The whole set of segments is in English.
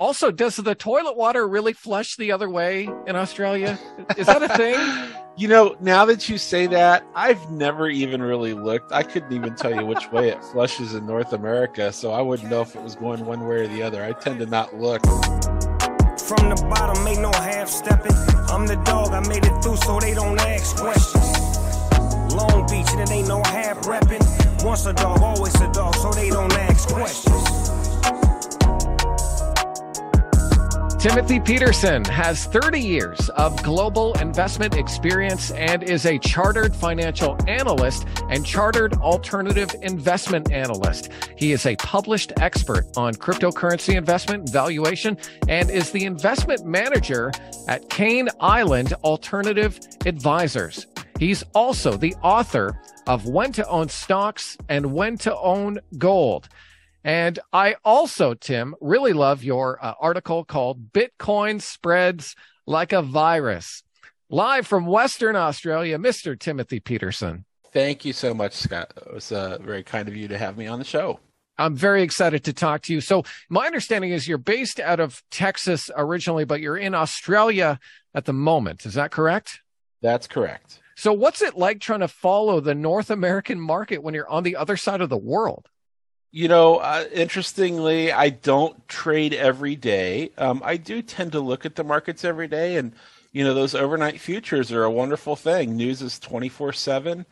Also, does the toilet water really flush the other way in Australia? Is that a thing? You know, now that you say that, I've never even really looked. I couldn't even tell you which way it flushes in North America, so I wouldn't know if it was going one way or the other. I tend to not look. From the bottom, make no half-stepping. I'm the dog, I made it through so they don't ask questions. Long Beach, and it ain't no half-repping. Once a dog, always a dog, so they don't ask questions. Timothy Peterson has 30 years of global investment experience and is a Chartered Financial Analyst and Chartered Alternative Investment Analyst. He is a published expert on cryptocurrency investment and valuation and is the investment manager at Cane Island Alternative Advisors. He's also the author of When to Own Stocks and When to Own Gold. And I also, Tim, really love your article called Bitcoin Spreads Like a Virus. Live from Western Australia, Mr. Timothy Peterson. Thank you so much, Scott. It was very kind of you to have me on the show. I'm very excited to talk to you. So my understanding is you're based out of Texas originally, but you're in Australia at the moment. Is that correct? That's correct. So what's it like trying to follow the North American market when you're on the other side of the world? You know, interestingly, I don't trade every day. I do tend to look at the markets every day. And, you know, those overnight futures are a wonderful thing. News is 24/7.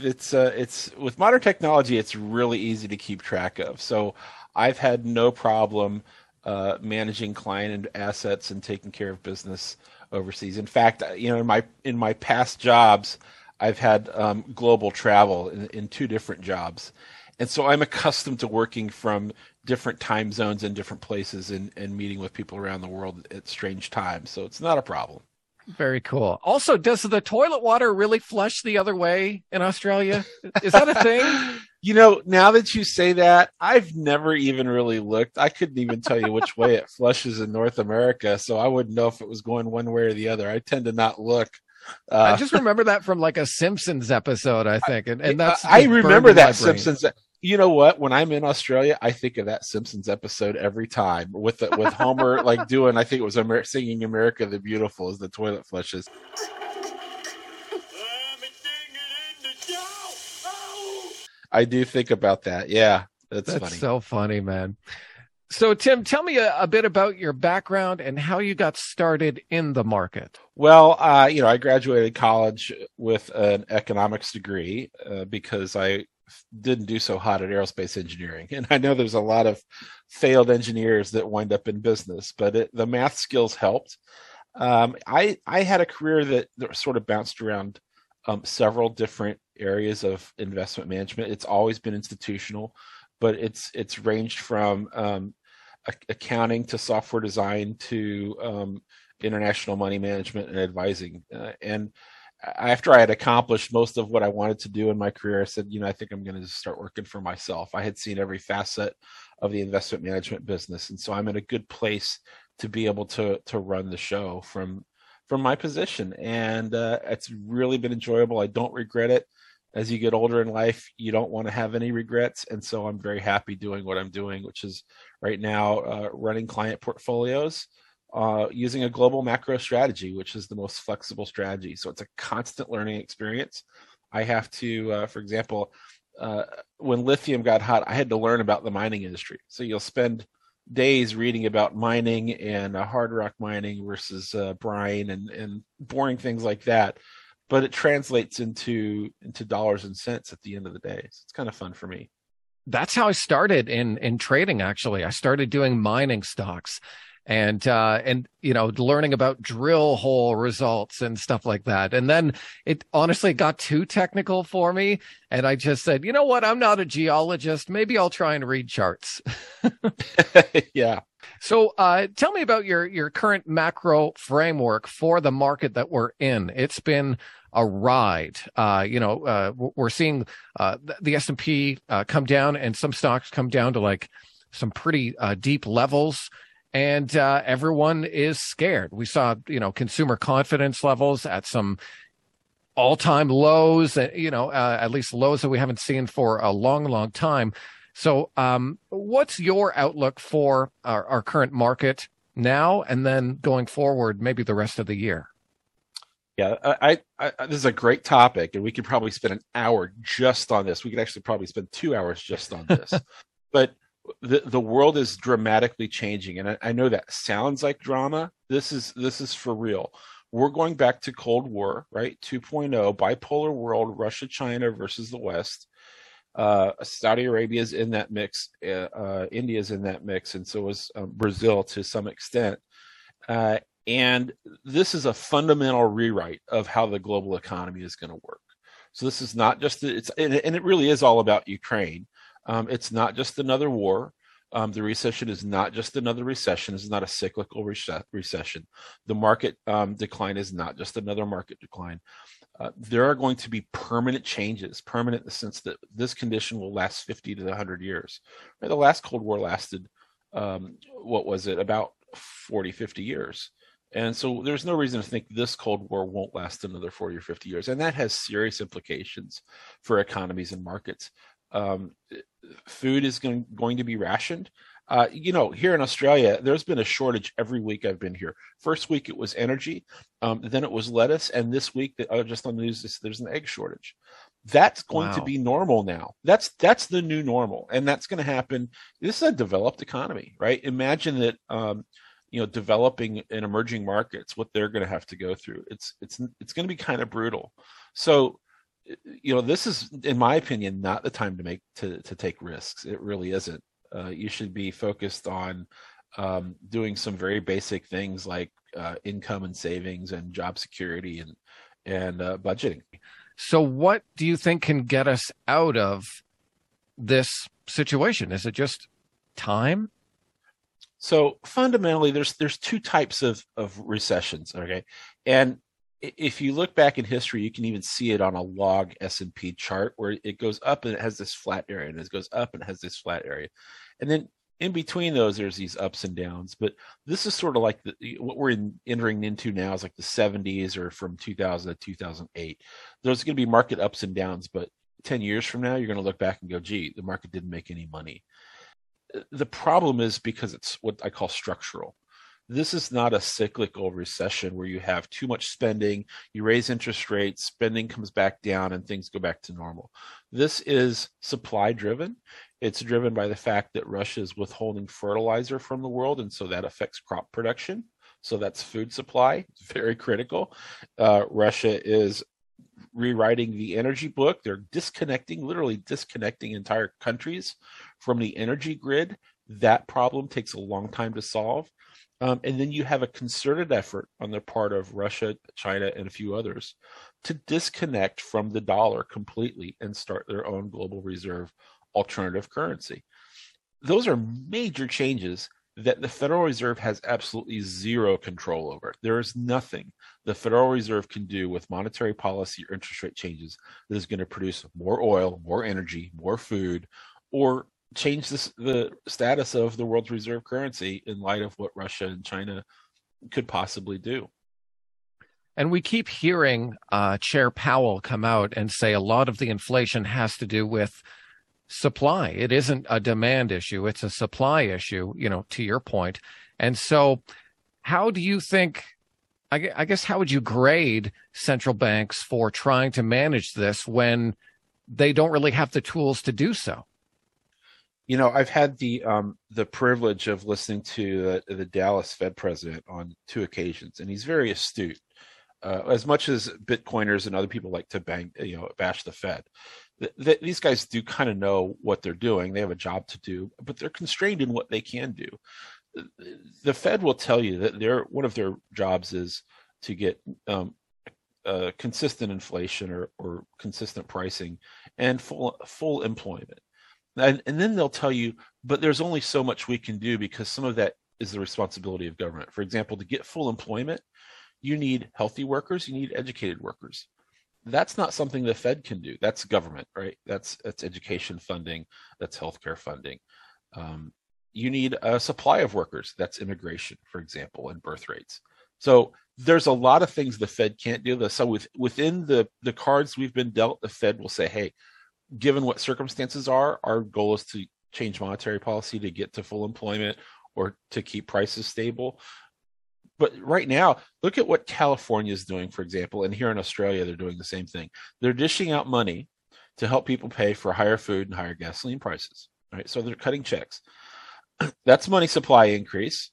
It's with modern technology, it's really easy to keep track of. So I've had no problem managing client and assets and taking care of business overseas. In fact, you know, in my past jobs, I've had global travel in two different jobs. And so I'm accustomed to working from different time zones and different places and meeting with people around the world at strange times. So it's not a problem. Very cool. Also, does the toilet water really flush the other way in Australia? Is that a thing? You know, now that you say that, I've never even really looked. I couldn't even tell you which way it flushes in North America. So I wouldn't know if it was going one way or the other. I tend to not look. I just remember that from like a Simpsons episode, I think. And that's I remember that Simpsons. You know what? When I'm in Australia, I think of that Simpsons episode every time with Homer like doing, I think it was singing America the Beautiful as the toilet flushes. I do think about that. Yeah, that's funny. So funny, man. So, Tim, tell me a bit about your background and how you got started in the market. Well, you know, I graduated college with an economics degree because I didn't do so hot at aerospace engineering. And I know there's a lot of failed engineers that wind up in business, but the math skills helped. I had a career that sort of bounced around several different areas of investment management. It's always been institutional, but it's ranged from accounting to software design to international money management and advising. And after I had accomplished most of what I wanted to do in my career, I said, you know, I think I'm going to start working for myself. I had seen every facet of the investment management business, and so I'm in a good place to be able to run the show from my position. And it's really been enjoyable. I don't regret it. As you get older in life, you don't want to have any regrets. And so I'm very happy doing what I'm doing, which is right now running client portfolios using a global macro strategy, which is the most flexible strategy. So it's a constant learning experience. I have to, for example, when lithium got hot, I had to learn about the mining industry. So you'll spend days reading about mining and hard rock mining versus brine and boring things like that. But it translates into dollars and cents at the end of the day. So it's kind of fun for me. That's how I started in trading, actually. I started doing mining stocks and you know, learning about drill hole results and stuff like that. And then it honestly got too technical for me. And I just said, you know what? I'm not a geologist. Maybe I'll try and read charts. Yeah. So tell me about your current macro framework for the market that we're in. It's been a ride. We're seeing the S&P come down and some stocks come down to like some pretty deep levels. And everyone is scared. We saw, you know, consumer confidence levels at some all-time lows, at least lows that we haven't seen for a long, long time. So what's your outlook for our current market now and then going forward, maybe the rest of the year? Yeah, this is a great topic, and we could probably spend an hour just on this. We could actually probably spend 2 hours just on this. But the world is dramatically changing, and I know that sounds like drama. This is for real. We're going back to Cold War, right? 2.0, bipolar world, Russia, China versus the West. Saudi Arabia's in that mix. India's in that mix, and so is Brazil to some extent. And this is a fundamental rewrite of how the global economy is going to work. So this is not just, it really is all about Ukraine. It's not just another war. The recession is not just another recession. It's not a cyclical recession. The market decline is not just another market decline. There are going to be permanent changes, permanent in the sense that this condition will last 50 to 100 years. Right? The last Cold War lasted, about 40, 50 years. And so there's no reason to think this Cold War won't last another 40 or 50 years. And that has serious implications for economies and markets. Food is going to be rationed. Here in Australia, there's been a shortage every week I've been here. First week, it was energy. Then it was lettuce. And this week, just on the news, there's an egg shortage. That's going to be normal now. That's the new normal. And that's going to happen. This is a developed economy, right? Imagine that, developing and emerging markets, what they're going to have to go through. It's going to be kind of brutal. So, this is, in my opinion, not the time to take risks. It really isn't. You should be focused on doing some very basic things like income and savings and job security and budgeting. So what do you think can get us out of this situation? Is it just time? So fundamentally, there's two types of recessions, okay? And if you look back in history, you can even see it on a log S&P chart where it goes up and it has this flat area, and it goes up and it has this flat area. And then in between those, there's these ups and downs. But this is sort of like what we're entering into now is like the 70s or from 2000 to 2008. There's going to be market ups and downs, but 10 years from now, you're going to look back and go, gee, the market didn't make any money. The problem is because it's what I call structural. This is not a cyclical recession where you have too much spending, you raise interest rates, spending comes back down, and things go back to normal. This is supply driven. It's driven by the fact that Russia is withholding fertilizer from the world, and so that affects crop production. So that's food supply, very critical. Russia is rewriting the energy book. They're literally disconnecting entire countries from the energy grid. That problem takes a long time to solve. And then you have a concerted effort on the part of Russia, China, and a few others to disconnect from the dollar completely and start their own global reserve alternative currency. Those are major changes that the Federal Reserve has absolutely zero control over. There is nothing the Federal Reserve can do with monetary policy or interest rate changes that is going to produce more oil, more energy, more food, or change the status of the world's reserve currency in light of what Russia and China could possibly do. And we keep hearing Chair Powell come out and say a lot of the inflation has to do with supply. It isn't a demand issue. It's a supply issue, to your point. And so how do you think, I guess, how would you grade central banks for trying to manage this when they don't really have the tools to do so? I've had the privilege of listening to the Dallas Fed president on two occasions, and he's very astute. As much as Bitcoiners and other people like to bash the Fed, these guys do kind of know what they're doing. They have a job to do, but they're constrained in what they can do. The Fed will tell you that one of their jobs is to get consistent inflation or consistent pricing and full employment. And then they'll tell you, but there's only so much we can do because some of that is the responsibility of government. For example, to get full employment, you need healthy workers, you need educated workers. That's not something the Fed can do. That's government, right? That's education funding, that's healthcare funding. You need a supply of workers. That's immigration, for example, and birth rates. So there's a lot of things the Fed can't do. So within the cards we've been dealt, the Fed will say, hey, given what circumstances are, our goal is to change monetary policy to get to full employment or to keep prices stable. But right now, look at what California is doing, for example, and here in Australia, they're doing the same thing. They're dishing out money to help people pay for higher food and higher gasoline prices, right? So they're cutting checks. That's money supply increase.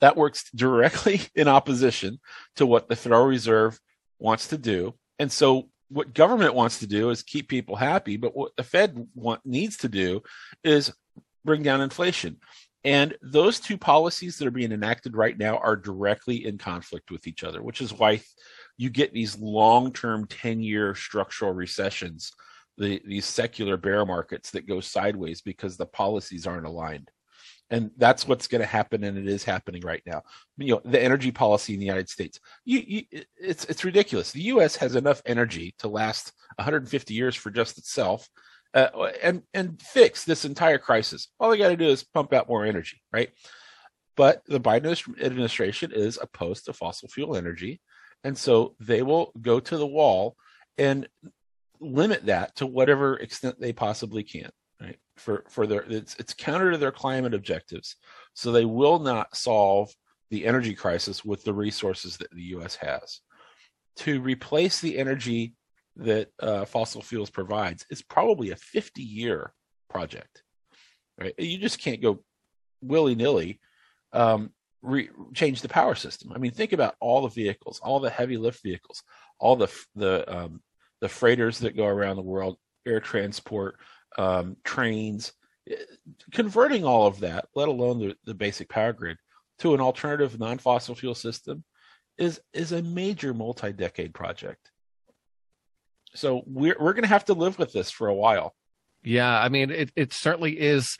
That works directly in opposition to what the Federal Reserve wants to do. And so what government wants to do is keep people happy, but what the Fed needs to do is bring down inflation. And those two policies that are being enacted right now are directly in conflict with each other, which is why you get these long-term 10-year structural recessions, these secular bear markets that go sideways because the policies aren't aligned. And that's what's going to happen, and it is happening right now. You know, the energy policy in the United States, it's ridiculous. The U.S. has enough energy to last 150 years for just itself, and fix this entire crisis. All they got to do is pump out more energy, right? But the Biden administration is opposed to fossil fuel energy, and so they will go to the wall and limit that to whatever extent they possibly can. Right? For their, it's counter to their climate objectives. So they will not solve the energy crisis with the resources that the U.S. has. To replace the energy that fossil fuels provides is probably a 50-year project. Right? You just can't go willy-nilly change the power system. I mean, think about all the vehicles, all the heavy lift vehicles, all the freighters that go around the world, air transport, trains, converting all of that, let alone the basic power grid, to an alternative non-fossil fuel system is a major multi-decade project. So we're going to have to live with this for a while. Yeah, I mean, it certainly is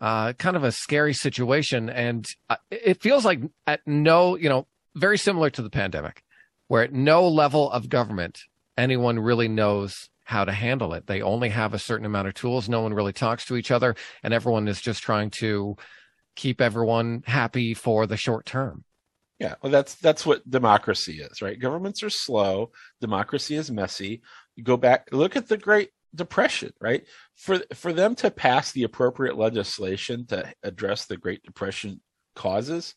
kind of a scary situation. And it feels like very similar to the pandemic, where at no level of government, anyone really knows how to handle it. They only have a certain amount of tools. No one really talks to each other, and everyone is just trying to keep everyone happy for the short term. Yeah, well, that's what democracy is, right? Governments are slow. Democracy is messy. You go back, look at the Great Depression, right? For them to pass the appropriate legislation to address the Great Depression causes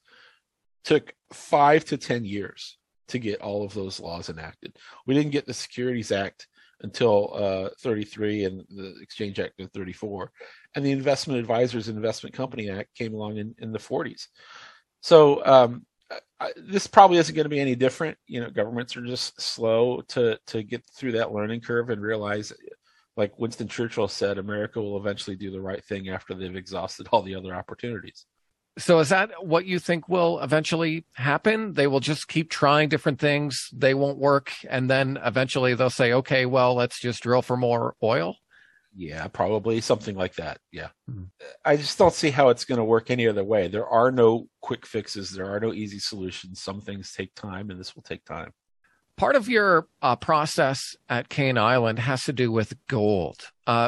took 5 to 10 years to get all of those laws enacted. We didn't get the Securities Act until 33 and the Exchange Act of 34, and the Investment Advisors and Investment Company Act came along in the 40s. So this probably isn't going to be any different. You know, governments are just slow to get through that learning curve and realize, like Winston Churchill said, America will eventually do the right thing after they've exhausted all the other opportunities. So is that what you think will eventually happen? They will just keep trying different things. They won't work. And then eventually they'll say, okay, well, let's just drill for more oil. Yeah, probably something like that. Yeah. Mm-hmm. I just don't see how it's going to work any other way. There are no quick fixes. There are no easy solutions. Some things take time, and this will take time. Part of your process at Cane Island has to do with gold.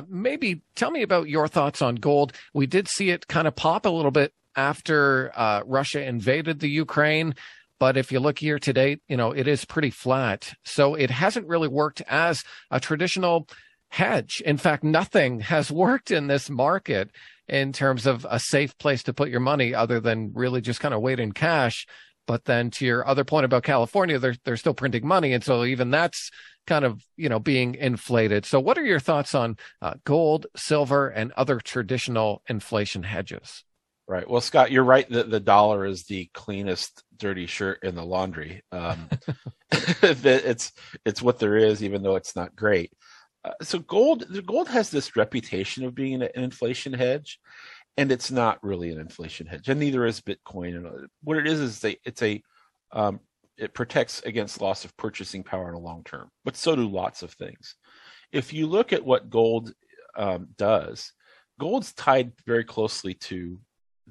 Maybe tell me about your thoughts on gold. We did see it kind of pop a little bit after Russia invaded the Ukraine. But if you look year to date, it is pretty flat. So it hasn't really worked as a traditional hedge. In fact, nothing has worked in this market in terms of a safe place to put your money other than really just kind of wait in cash. But then to your other point about California, they're still printing money. And so even that's kind of, being inflated. So what are your thoughts on gold, silver, and other traditional inflation hedges? Right. Well, Scott, you're right that the dollar is the cleanest dirty shirt in the laundry. It's what there is, even though it's not great. So gold has this reputation of being an inflation hedge, and it's not really an inflation hedge, and neither is Bitcoin. And what it is it protects against loss of purchasing power in the long term, but so do lots of things. If you look at what gold does, gold's tied very closely to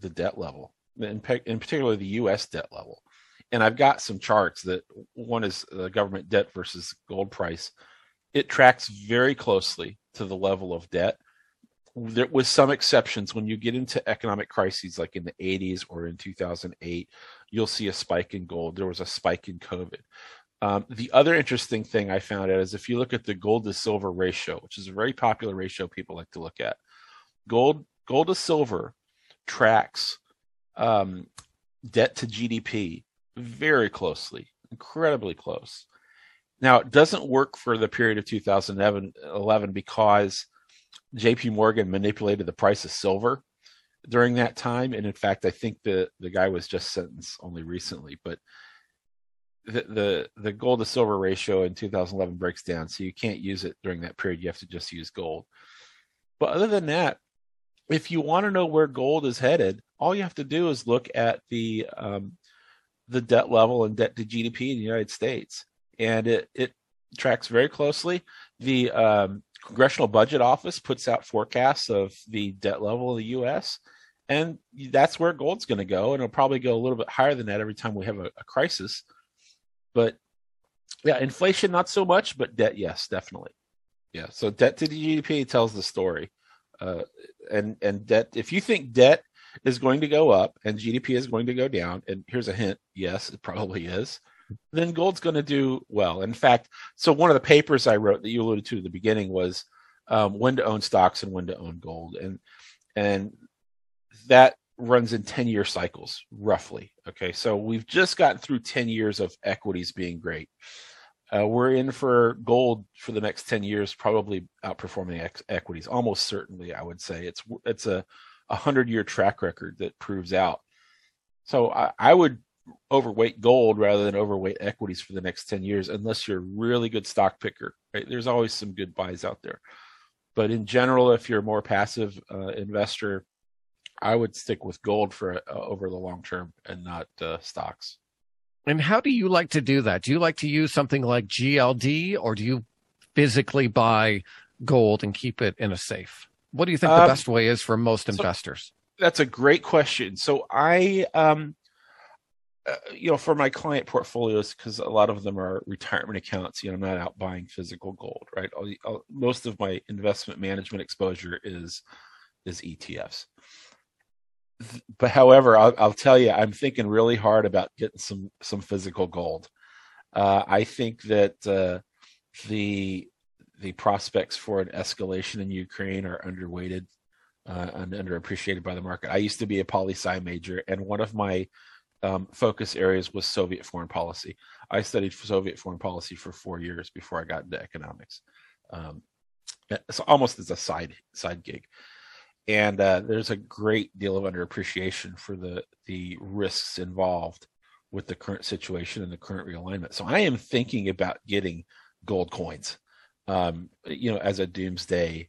the debt level, in particular the U.S. debt level. And I've got some charts that one is the government debt versus gold price. It tracks very closely to the level of debt. There with some exceptions, when you get into economic crises like in the 80s or in 2008, you'll see a spike in gold. There was a spike in COVID. The other interesting thing I found out is if you look at the gold to silver ratio, which is a very popular ratio people like to look at, gold gold to silver tracks debt to GDP very closely, incredibly close. Now, it doesn't work for the period of 2011 because JP Morgan manipulated the price of silver during that time. And in fact, I think the guy was just sentenced only recently, but the gold to silver ratio in 2011 breaks down. So you can't use it during that period. You have to just use gold. But other than that, if you want to know where gold is headed, all you have to do is look at the debt level and debt to GDP in the United States. And it tracks very closely. The Congressional Budget Office puts out forecasts of the debt level of the U.S., and that's where gold's going to go. And it'll probably go a little bit higher than that every time we have a crisis. But yeah, inflation, not so much, but debt, yes, definitely. Yeah, so debt to the GDP tells the story. And debt, if you think debt is going to go up and GDP is going to go down, and here's a hint, yes, it probably is, then gold's going to do well. In fact, so one of the papers I wrote that you alluded to at the beginning was When to Own Stocks and When to Own Gold. And that runs in 10-year cycles, roughly. Okay, so we've just gotten through 10 years of equities being great. We're in for gold for the next 10 years, probably outperforming equities, almost certainly, I would say. It's a 100-year track record that proves out. So I would overweight gold rather than overweight equities for the next 10 years, unless you're a really good stock picker, right? There's always some good buys out there. But in general, if you're a more passive investor, I would stick with gold for over the long term and not stocks. And how do you like to do that? Do you like to use something like GLD, or do you physically buy gold and keep it in a safe? What do you think the best way is for most investors? That's a great question. So I, for my client portfolios, because a lot of them are retirement accounts, I'm not out buying physical gold, right? Most of my investment management exposure is ETFs. But however, I'll tell you, I'm thinking really hard about getting some physical gold. I think that the prospects for an escalation in Ukraine are underweighted and underappreciated by the market. I used to be a poli-sci major, and one of my focus areas was Soviet foreign policy. I studied Soviet foreign policy for 4 years before I got into economics. So almost as a side gig. And there's a great deal of underappreciation for the risks involved with the current situation and the current realignment. So I am thinking about getting gold coins, as a doomsday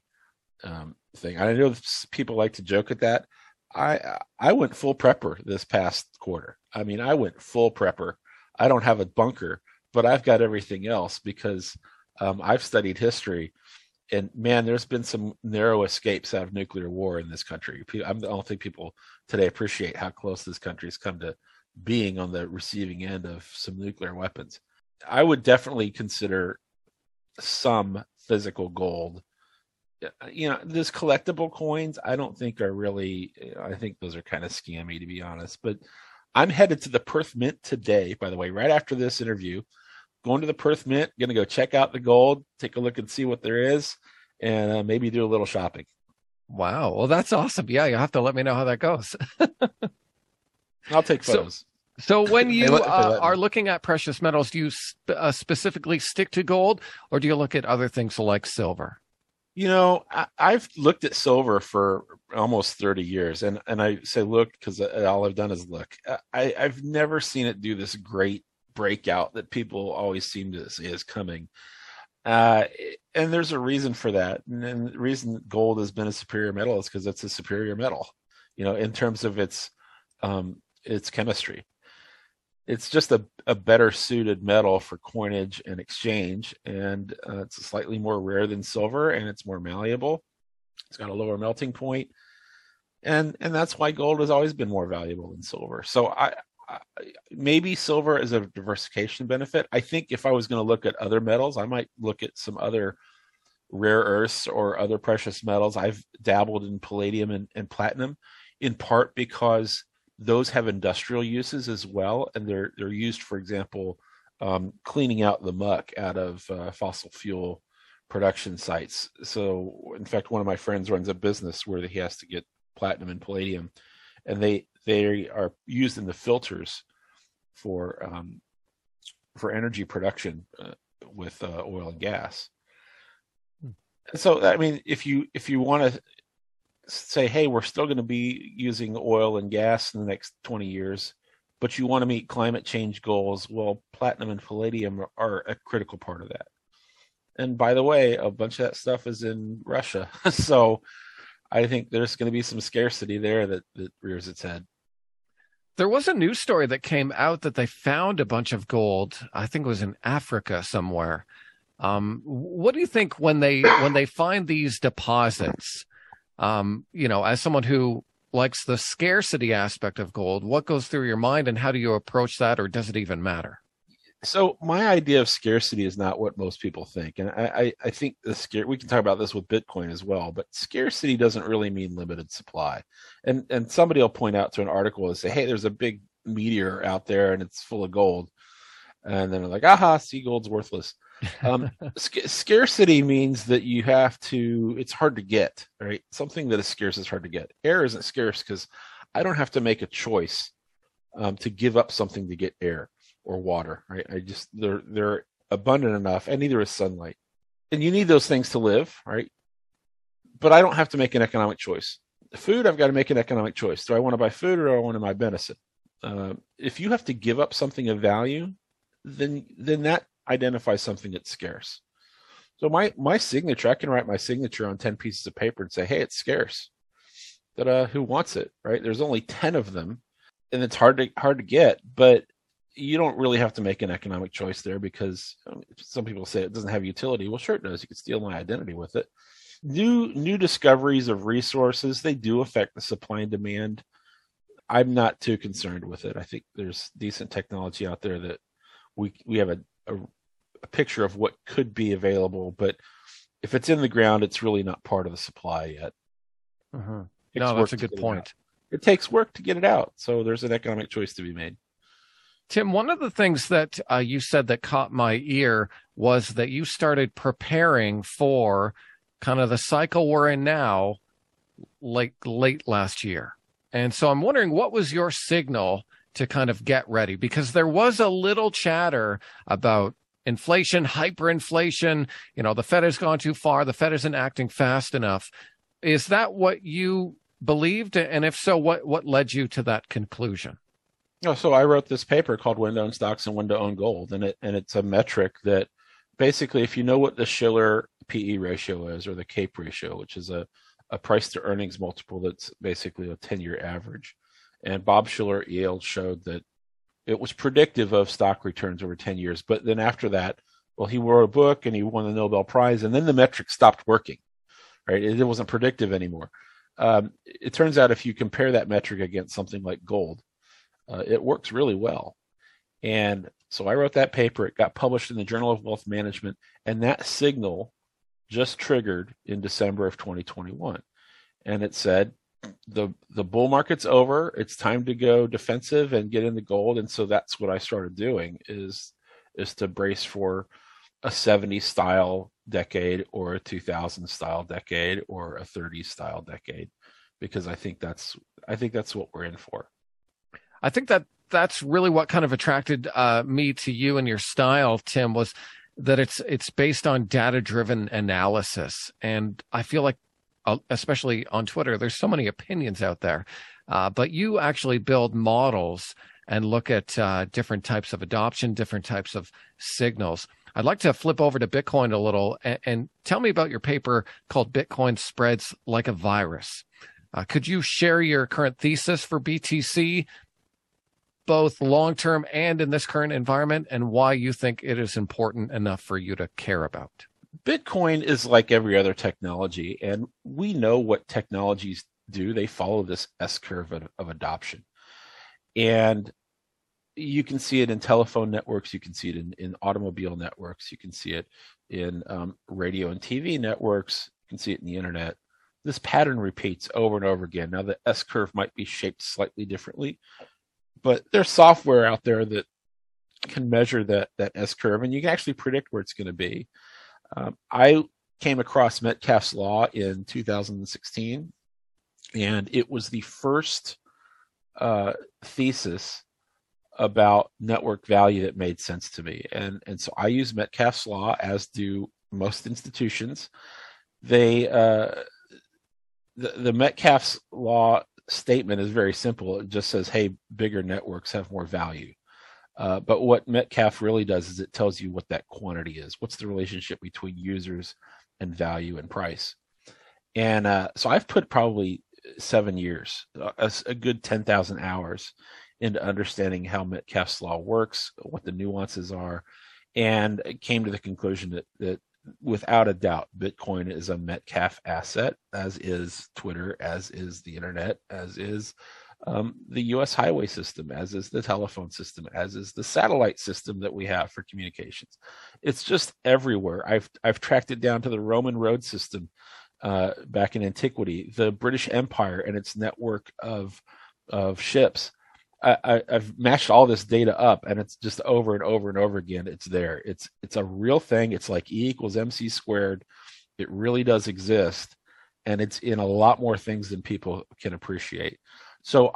thing. I know people like to joke at that. I went full prepper this past quarter. I mean, I went full prepper. I don't have a bunker, but I've got everything else because I've studied history. And man, there's been some narrow escapes out of nuclear war in this country. I don't think people today appreciate how close this country's come to being on the receiving end of some nuclear weapons. I would definitely consider some physical gold. These collectible coins, I don't think are really, I think those are kind of scammy, to be honest. But I'm headed to the Perth Mint today, by the way, right after this interview. Going to the Perth Mint, going to go check out the gold, take a look and see what there is, and maybe do a little shopping. Wow. Well, that's awesome. Yeah, you'll have to let me know how that goes. I'll take photos. So when you are looking at precious metals, do you specifically stick to gold, or do you look at other things like silver? I've looked at silver for almost 30 years, and I say look because all I've done is look. I've never seen it do this great breakout that people always seem to say is coming, and there's a reason for that. And the reason gold has been a superior metal is because it's a superior metal, in terms of its chemistry. It's just a better suited metal for coinage and exchange, and it's slightly more rare than silver, and it's more malleable. It's got a lower melting point, and that's why gold has always been more valuable than silver. So maybe silver is a diversification benefit. I think if I was going to look at other metals, I might look at some other rare earths or other precious metals. I've dabbled in palladium and platinum, in part because those have industrial uses as well. And they're used, for example, cleaning out the muck out of fossil fuel production sites. So in fact, one of my friends runs a business where he has to get platinum and palladium, and they are used in the filters for energy production with oil and gas. So I mean, if you want to say, hey, we're still going to be using oil and gas in the next 20 years, but you want to meet climate change goals, well, platinum and palladium are a critical part of that. And by the way, a bunch of that stuff is in Russia. So I think there's going to be some scarcity there that rears its head. There was a news story that came out that they found a bunch of gold. I think it was in Africa somewhere. What do you think when they find these deposits? As someone who likes the scarcity aspect of gold, what goes through your mind, and how do you approach that, or does it even matter? So my idea of scarcity is not what most people think. And I think we can talk about this with Bitcoin as well, but scarcity doesn't really mean limited supply. And somebody will point out to an article and say, hey, there's a big meteor out there and it's full of gold. And then they're like, aha, see, gold's worthless. Scarcity means that you have to, it's hard to get, right? Something that is scarce is hard to get. Air isn't scarce because I don't have to make a choice to give up something to get air or water, right? They're abundant enough, and neither is sunlight. And you need those things to live, right? But I don't have to make an economic choice. Food, I've got to make an economic choice. Do I want to buy food or do I want to buy medicine? If you have to give up something of value, then that identifies something that's scarce. So my signature, I can write my signature on 10 pieces of paper and say, hey, it's scarce. Ta-da, who wants it, right? There's only 10 of them, and it's hard to get, but you don't really have to make an economic choice there, because some people say it doesn't have utility. Well, sure it does. You can steal my identity with it. New discoveries of resources, they do affect the supply and demand. I'm not too concerned with it. I think there's decent technology out there that we have a picture of what could be available, but if it's in the ground, it's really not part of the supply yet. Uh-huh. No, that's a good point. It takes work to get it out. So there's an economic choice to be made. Tim, one of the things that you said that caught my ear was that you started preparing for kind of the cycle we're in now, like late last year. And so I'm wondering, what was your signal to kind of get ready? Because there was a little chatter about inflation, hyperinflation, the Fed has gone too far, the Fed isn't acting fast enough. Is that what you believed? And if so, what led you to that conclusion? Oh, so I wrote this paper called When to Own Stocks and When to Own Gold, and it's a metric that basically, if you know what the Shiller PE ratio is, or the CAPE ratio, which is a price-to-earnings multiple that's basically a 10-year average, and Bob Shiller et al. Showed that it was predictive of stock returns over 10 years, but then after that, well, he wrote a book and he won the Nobel Prize, and then the metric stopped working, right? It wasn't predictive anymore. It turns out if you compare that metric against something like gold, it works really well. And so I wrote that paper. It got published in the Journal of Wealth Management, and that signal just triggered in December of 2021. And it said, the bull market's over. It's time to go defensive and get into gold. And so that's what I started doing is to brace for a 70s style decade, or a 2000s style decade, or a 30s style decade, because I think that's what we're in for. I think that's really what kind of attracted me to you and your style, Tim, was that it's based on data-driven analysis. And I feel like, especially on Twitter, there's so many opinions out there, but you actually build models and look at different types of adoption, different types of signals. I'd like to flip over to Bitcoin a little and tell me about your paper called Bitcoin Spreads Like a Virus. Could you share your current thesis for BTC, both long-term and in this current environment, and why you think it is important enough for you to care about? Bitcoin is like every other technology, and we know what technologies do. They follow this S-curve of adoption. And you can see it in telephone networks. You can see it in automobile networks. You can see it in radio and TV networks. You can see it in the internet. This pattern repeats over and over again. Now, the S-curve might be shaped slightly differently, but there's software out there that can measure that S-curve, and you can actually predict where it's going to be. I came across Metcalfe's Law in 2016, And it was the first thesis about network value that made sense to me. And so I use Metcalfe's Law, as do most institutions. They the Metcalfe's Law statement is very simple. It just says, hey, bigger networks have more value. But what Metcalfe really does is it tells you what that quantity is. What's the relationship between users and value and price? And so I've put probably 7 years, a good 10,000 hours into understanding how Metcalfe's Law works, what the nuances are, and came to the conclusion that without a doubt, Bitcoin is a Metcalfe asset, as is Twitter, as is the internet, as is the U.S. highway system, as is the telephone system, as is the satellite system that we have for communications. It's just everywhere. I've tracked it down to the Roman road system back in antiquity, the British Empire and its network of ships. I've matched all this data up, and it's just over and over and over again. It's there. It's a real thing. It's like E equals MC squared. It really does exist, and it's in a lot more things than people can appreciate. So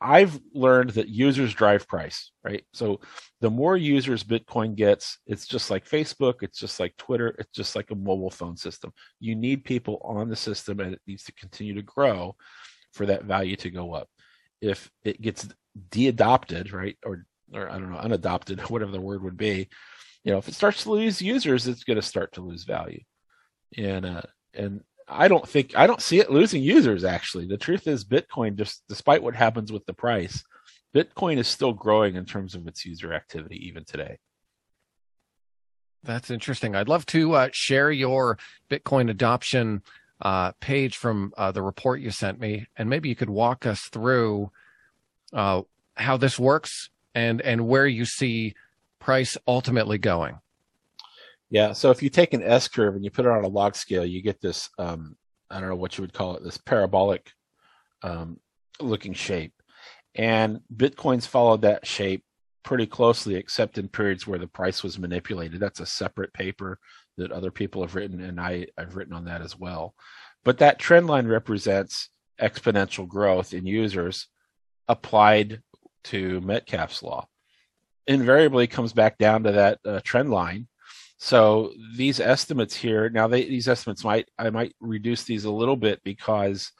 I've learned that users drive price, right? So the more users Bitcoin gets, it's just like Facebook, it's just like Twitter, it's just like a mobile phone system. You need people on the system, and it needs to continue to grow for that value to go up. If it gets de-adopted, right, or I don't know, unadopted, whatever the word would be, you know, if it starts to lose users, it's going to start to lose value. And I don't see it losing users, actually. The truth is, Bitcoin, just despite what happens with the price, Bitcoin is still growing in terms of its user activity even today. That's interesting. I'd love to share your Bitcoin adoption page from the report you sent me, and maybe you could walk us through how this works and where you see price ultimately going. Yeah, so if you take an S curve and you put it on a log scale, you get this I don't know what you would call it, this parabolic looking shape. And Bitcoin's followed that shape pretty closely, except in periods where the price was manipulated. That's a separate paper that other people have written, and I've written on that as well. But that trend line represents exponential growth in users applied to Metcalfe's Law. Invariably comes back down to that trend line. So these estimates here, now these estimates I might reduce these a little bit, because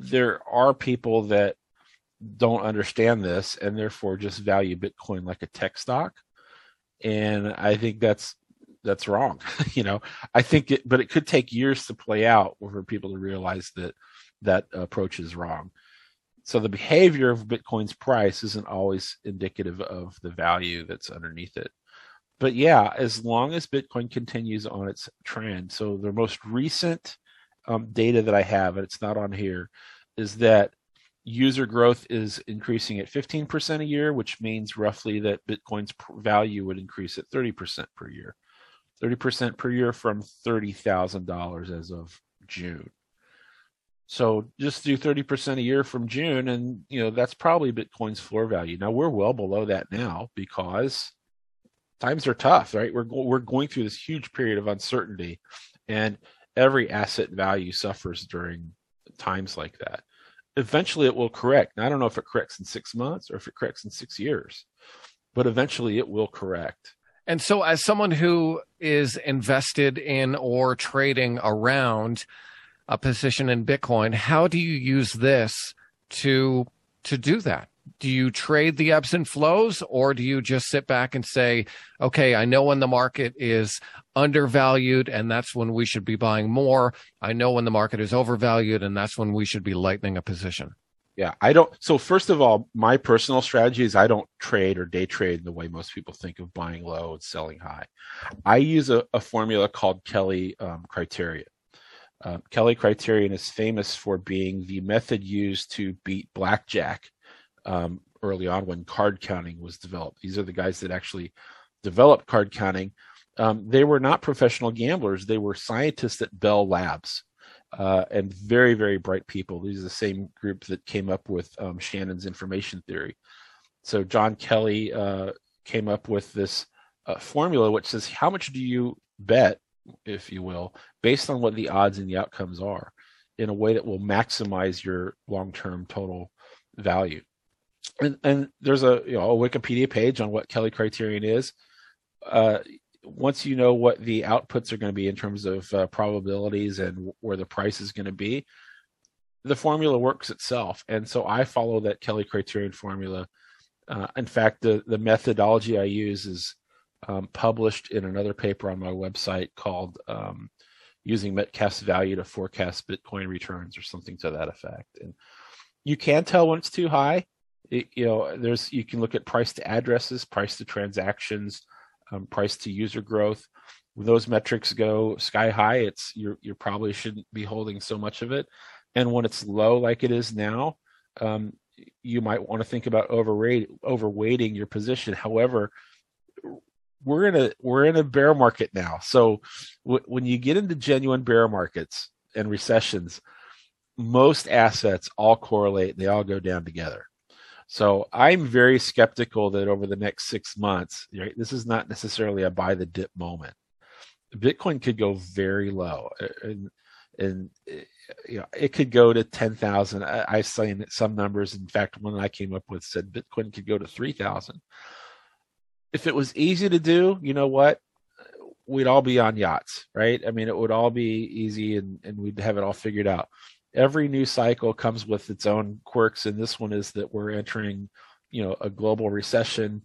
there are people that don't understand this and therefore just value Bitcoin like a tech stock. And I think that's wrong. You know, I think but it could take years to play out for people to realize that approach is wrong. So the behavior of Bitcoin's price isn't always indicative of the value that's underneath it. But yeah, as long as Bitcoin continues on its trend, so the most recent data that I have, and it's not on here, is that user growth is increasing at 15% a year, which means roughly that Bitcoin's value would increase at 30% per year. 30% per year from $30,000 as of June. So just do 30% a year from June, and you know, that's probably Bitcoin's floor value. Now we're well below that now, because times are tough, right? We're going through this huge period of uncertainty, and every asset value suffers during times like that. Eventually it will correct. Now, I don't know if it corrects in 6 months or if it corrects in 6 years, but eventually it will correct. And so as someone who is invested in or trading around a position in Bitcoin, how do you use this to do that? Do you trade the ebbs and flows, or do you just sit back and say, okay, I know when the market is undervalued and that's when we should be buying more. I know when the market is overvalued and that's when we should be lightening a position. Yeah, so first of all, my personal strategy is I don't trade or day trade the way most people think of buying low and selling high. I use a formula called Kelly Criterion. Kelly Criterion is famous for being the method used to beat blackjack early on when card counting was developed. These are the guys that actually developed card counting. They were not professional gamblers. They were scientists at Bell Labs. And very, very bright people. These are the same group that came up with Shannon's information theory. So John Kelly came up with this formula, which says, how much do you bet, if you will, based on what the odds and the outcomes are? in a way that will maximize your long-term total value. And there's a Wikipedia page on what Kelly Criterion is. Once you know what the outputs are going to be in terms of probabilities and where the price is going to be, the formula works itself. And so I follow that Kelly Criterion formula. In fact, the methodology I use is published in another paper on my website called Using Metcalfe's Value to Forecast Bitcoin Returns, or something to that effect. And you can tell when it's too high. You can look at price to addresses, price to transactions, price to user growth. When those metrics go sky high, you probably shouldn't be holding so much of it. And when it's low, like it is now, you might want to think about overweighting your position. However, we're in a bear market now. So when you get into genuine bear markets and recessions, most assets all correlate. They all go down together. So I'm very skeptical that over the next 6 months, right, this is not necessarily a buy the dip moment. Bitcoin could go very low, and it could go to 10,000. I've seen some numbers. In fact, one I came up with said Bitcoin could go to 3,000. If it was easy to do, you know what? We'd all be on yachts, right? I mean, it would all be easy, and we'd have it all figured out. Every new cycle comes with its own quirks, and this one is that we're entering, a global recession.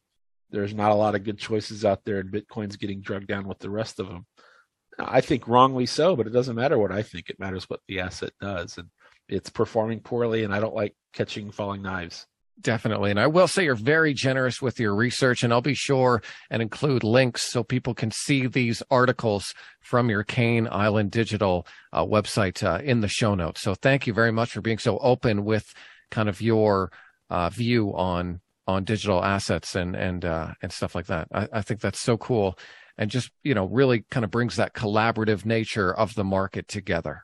There's not a lot of good choices out there, and Bitcoin's getting dragged down with the rest of them. I think wrongly so, but it doesn't matter what I think. It matters what the asset does, and it's performing poorly, and I don't like catching falling knives. Definitely. And I will say you're very generous with your research, and I'll be sure and include links so people can see these articles from your Cane Island Digital website in the show notes. So thank you very much for being so open with kind of your view on digital assets and stuff like that. I think that's so cool. And just, really kind of brings that collaborative nature of the market together.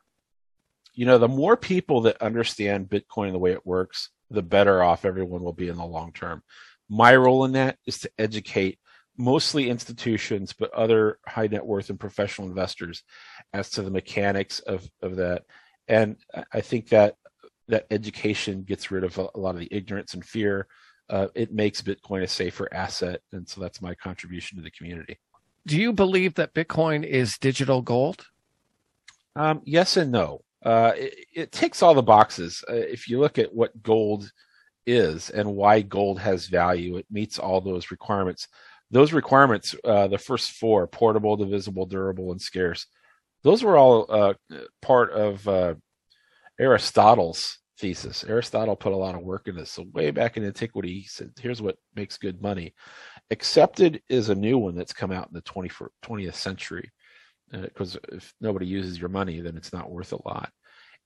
The more people that understand Bitcoin and the way it works, the better off everyone will be in the long term. My role in that is to educate mostly institutions, but other high net worth and professional investors as to the mechanics of that. And I think that education gets rid of a lot of the ignorance and fear. It makes Bitcoin a safer asset. And so that's my contribution to the community. Do you believe that Bitcoin is digital gold? Yes and no. It ticks all the boxes. If you look at what gold is and why gold has value, it meets all those requirements. Those requirements, the first four, portable, divisible, durable, and scarce, those were all part of Aristotle's thesis. Aristotle put a lot of work into this. So way back in antiquity, he said, here's what makes good money. Accepted is a new one that's come out in the 20th century. Because if nobody uses your money, then it's not worth a lot.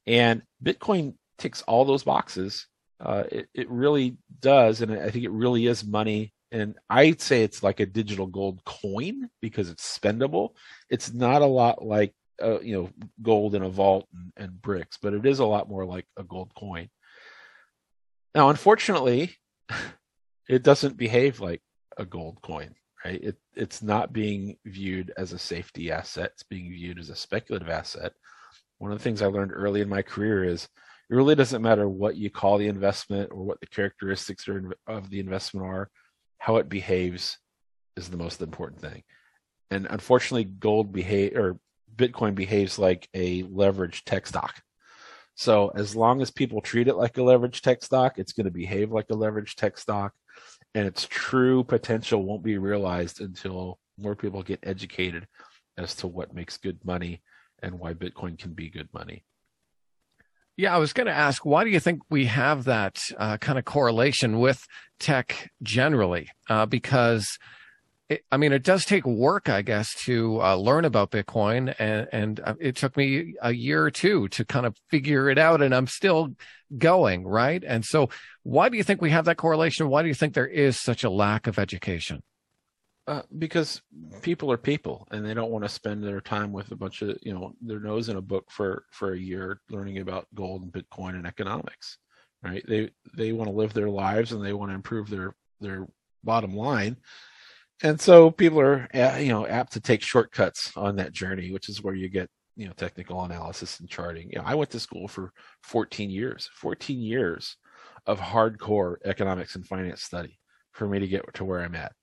And Bitcoin ticks all those boxes. It really does. And I think it really is money. And I'd say it's like a digital gold coin because it's spendable. It's not a lot like, gold in a vault and bricks, but it is a lot more like a gold coin. Now, unfortunately, it doesn't behave like a gold coin. Right? It's not being viewed as a safety asset. It's being viewed as a speculative asset. One of the things I learned early in my career is it really doesn't matter what you call the investment or what the characteristics of the investment are. How it behaves is the most important thing. And unfortunately, Bitcoin behaves like a leveraged tech stock. So as long as people treat it like a leveraged tech stock, it's going to behave like a leveraged tech stock. And its true potential won't be realized until more people get educated as to what makes good money and why Bitcoin can be good money. Yeah, I was going to ask, why do you think we have that kind of correlation with tech generally? Because, it does take work, I guess, to learn about Bitcoin. And it took me a year or two to kind of figure it out. And I'm still going, right? And so why do you think we have that correlation? Why do you think there is such a lack of education? Because people are people, and they don't want to spend their time with a bunch of, their nose in a book for a year learning about gold and Bitcoin and economics, right? They want to live their lives, and they want to improve their bottom line. And so people are, apt to take shortcuts on that journey, which is where you get you know, technical analysis and charting. You know, I went to school for 14 years of hardcore economics and finance study for me to get to where I'm at.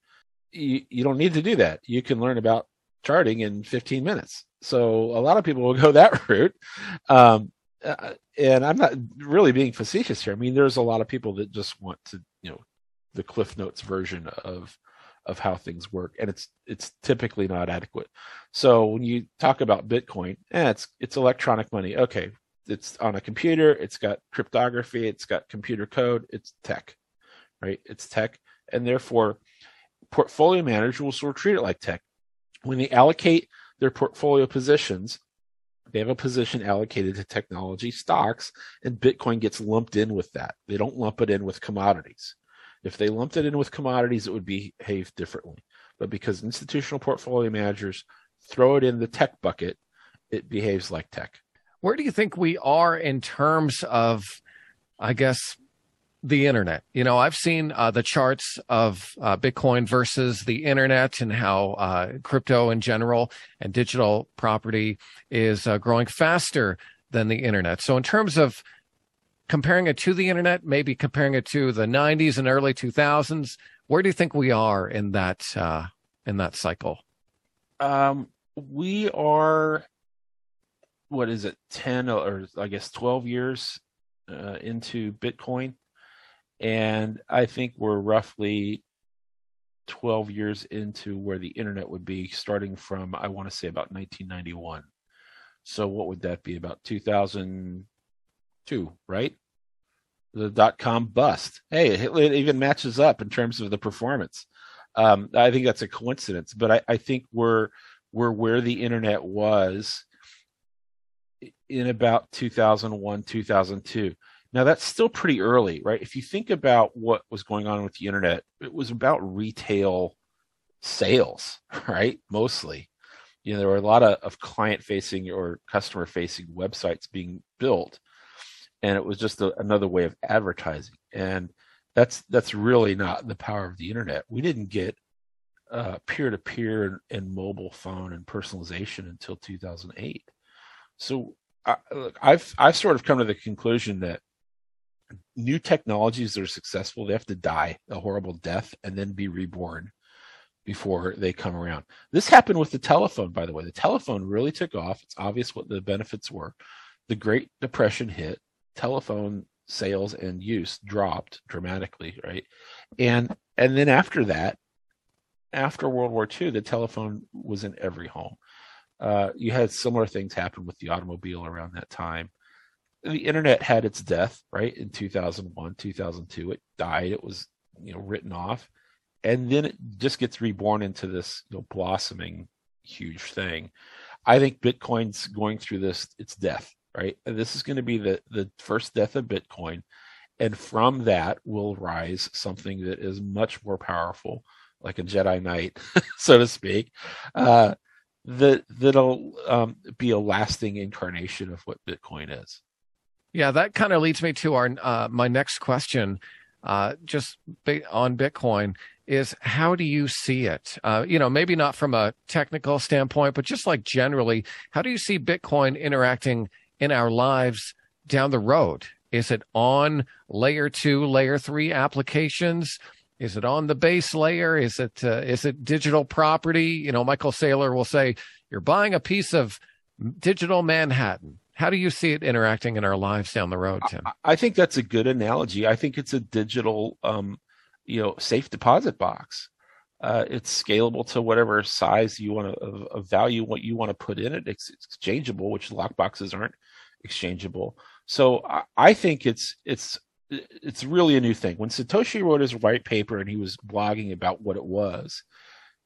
You don't need to do that. You can learn about charting in 15 minutes. So a lot of people will go that route. And I'm not really being facetious here. I mean, there's a lot of people that just want to, you know, the Cliff Notes version of how things work, and it's typically not adequate. So when you talk about Bitcoin, it's electronic money. Okay, it's on a computer, it's got cryptography, it's got computer code, it's tech, right? It's tech, and therefore portfolio managers will sort of treat it like tech. When they allocate their portfolio positions, they have a position allocated to technology stocks, and Bitcoin gets lumped in with that. They don't lump it in with commodities. If they lumped it in with commodities, it would behave differently. But because institutional portfolio managers throw it in the tech bucket, it behaves like tech. Where do you think we are in terms of, I guess, the internet? You know, I've seen the charts of Bitcoin versus the internet, and how crypto in general and digital property is growing faster than the internet. So in terms of comparing it to the internet, maybe comparing it to the 90s and early 2000s, where do you think we are in that cycle? We are, what is it, 10 or I guess 12 years into Bitcoin. And I think we're roughly 12 years into where the internet would be, starting from, I want to say, about 1991. So what would that be? About 2002, right? The dot-com bust. Hey, it even matches up in terms of the performance. I think that's a coincidence, but I think we're where the internet was in about 2001, 2002. Now, that's still pretty early, right? If you think about what was going on with the internet, it was about retail sales, right? Mostly. You know, there were a lot of client-facing or customer-facing websites being built, and it was just another way of advertising. And that's really not the power of the internet. We didn't get peer-to-peer and mobile phone and personalization until 2008. So I've sort of come to the conclusion that new technologies that are successful, they have to die a horrible death and then be reborn before they come around. This happened with the telephone, by the way. The telephone really took off. It's obvious what the benefits were. The Great Depression hit. Telephone sales and use dropped dramatically, right? And then after that, after World War II, the telephone was in every home. You had similar things happen with the automobile around that time. The internet had its death, right? In 2001, 2002, it died. It was, you know, written off, and then it just gets reborn into this, you know, blossoming huge thing. I think Bitcoin's going through this, its death, right? And this is going to be the first death of Bitcoin. And from that will rise something that is much more powerful, like a Jedi Knight, so to speak, that'll be a lasting incarnation of what Bitcoin is. Yeah, that kind of leads me to our my next question, just on Bitcoin, is how do you see it? You know, maybe not from a technical standpoint, but just like generally, how do you see Bitcoin interacting in our lives down the road? Is it on layer 2, layer 3 applications? Is it on the base layer? Is it digital property? You know, Michael Saylor will say, you're buying a piece of digital Manhattan. How do you see it interacting in our lives down the road, Tim? I think that's a good analogy. I think it's a digital, you know, safe deposit box. It's scalable to whatever size you want to, of value, what you want to put in it. It's exchangeable, which lockboxes aren't exchangeable. So I think it's really a new thing. When Satoshi wrote his white paper and he was blogging about what it was,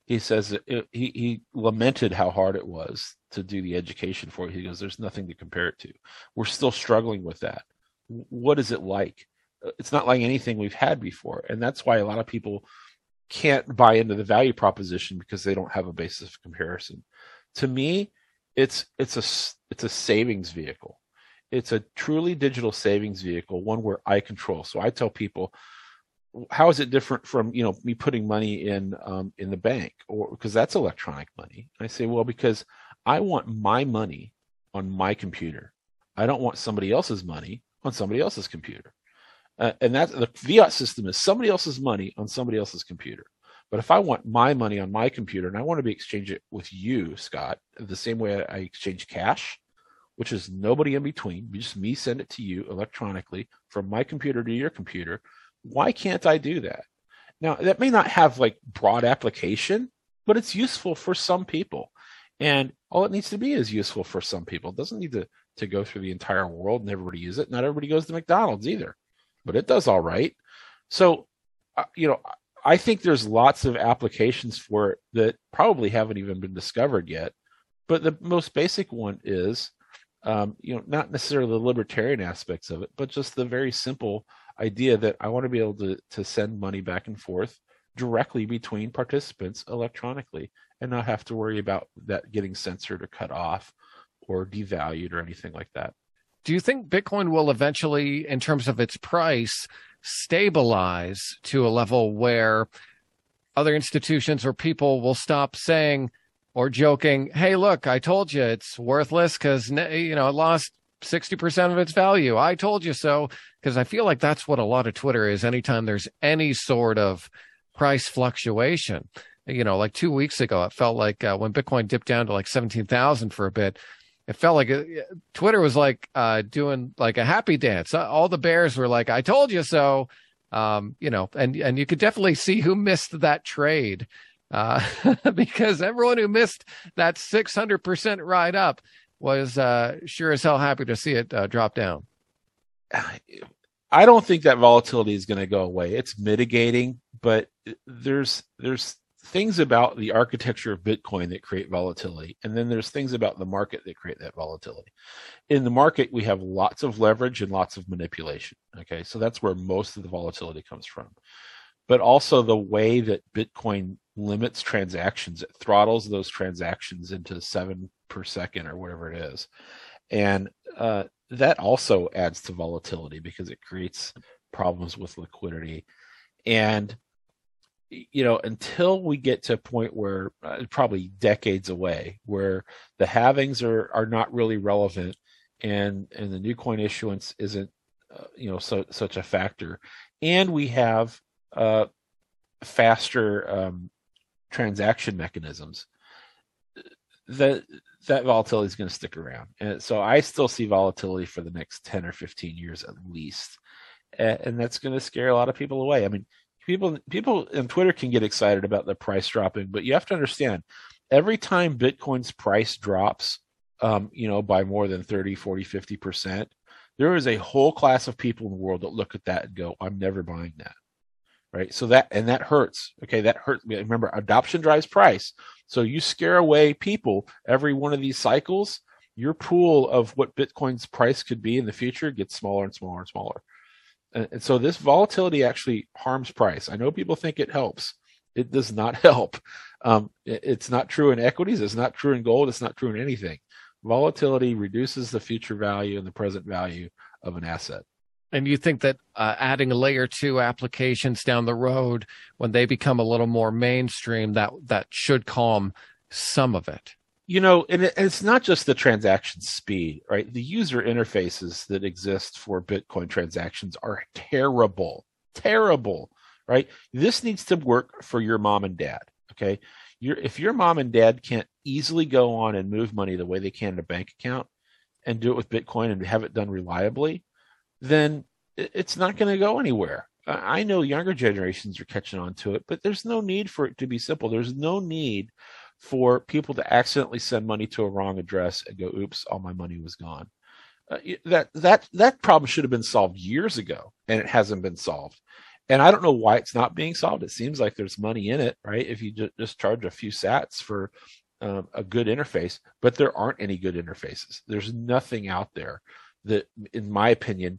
he says he lamented how hard it was to do the education for it. He goes, there's nothing to compare it to. We're still struggling with that. What is it like? It's not like anything we've had before. And that's why a lot of people can't buy into the value proposition, because they don't have a basis of comparison. To me, it's a savings vehicle. It's a truly digital savings vehicle, one where I control. So I tell people, how is it different from, you know, me putting money in the bank, or because that's electronic money? And I say, well, because I want my money on my computer. I don't want somebody else's money on somebody else's computer. And that's the fiat system, is somebody else's money on somebody else's computer. But if I want my money on my computer and I want to be exchanging it with you, Scott, the same way I exchange cash, which is nobody in between, just me send it to you electronically from my computer to your computer, why can't I do that? Now, that may not have like broad application, but it's useful for some people. And all it needs to be is useful for some people. It doesn't need to go through the entire world and everybody use it. Not everybody goes to McDonald's either, but it does all right. So, you know, I think there's lots of applications for it that probably haven't even been discovered yet. But the most basic one is, you know, not necessarily the libertarian aspects of it, but just the very simple idea that I want to be able to send money back and forth directly between participants electronically and not have to worry about that getting censored or cut off or devalued or anything like that. Do you think Bitcoin will eventually, in terms of its price, stabilize to a level where other institutions or people will stop saying or joking, hey, look, I told you it's worthless because, you know, it lost 60% of its value. I told you so. Because I feel like that's what a lot of Twitter is. Anytime there's any sort of price fluctuation, you know, like 2 weeks ago, it felt like when Bitcoin dipped down to like 17,000 for a bit, it felt like Twitter was like doing like a happy dance. All the bears were like, I told you so, you know, and you could definitely see who missed that trade because everyone who missed that 600% ride up was sure as hell happy to see it drop down. I don't think that volatility is going to go away. It's mitigating, but there's things about the architecture of Bitcoin that create volatility. And then there's things about the market that create that volatility. In the market, we have lots of leverage and lots of manipulation. Okay. So that's where most of the volatility comes from, but also the way that Bitcoin limits transactions, it throttles those transactions into 7 per second or whatever it is. And, that also adds to volatility because it creates problems with liquidity. And, you know, until we get to a point where probably decades away, where the halvings are not really relevant and the new coin issuance isn't, you know, such a factor. And we have faster transaction mechanisms, that volatility is going to stick around. And so I still see volatility for the next 10 or 15 years at least. And that's going to scare a lot of people away. I mean, people on Twitter can get excited about the price dropping, but you have to understand every time Bitcoin's price drops, you know, by more than 30, 40, 50%, there is a whole class of people in the world that look at that and go, I'm never buying that. Right. So that hurts. Okay. That hurts. Remember, adoption drives price. So you scare away people. Every one of these cycles, your pool of what Bitcoin's price could be in the future gets smaller and smaller and smaller. And so this volatility actually harms price. I know people think it helps. It does not help. It's not true in equities. It's not true in gold. It's not true in anything. Volatility reduces the future value and the present value of an asset. And you think that adding layer 2 applications down the road, when they become a little more mainstream, that should calm some of it? You know, and it's not just the transaction speed, right? The user interfaces that exist for Bitcoin transactions are terrible, terrible, right? This needs to work for your mom and dad, okay? If your mom and dad can't easily go on and move money the way they can in a bank account and do it with Bitcoin and have it done reliably, then it's not going to go anywhere. I know younger generations are catching on to it, but there's no need for it to be simple. There's no need for people to accidentally send money to a wrong address and go, oops, all my money was gone. That problem should have been solved years ago, and it hasn't been solved. And I don't know why it's not being solved. It seems like there's money in it, right? If you just charge a few sats for a good interface, but there aren't any good interfaces. There's nothing out there that, in my opinion,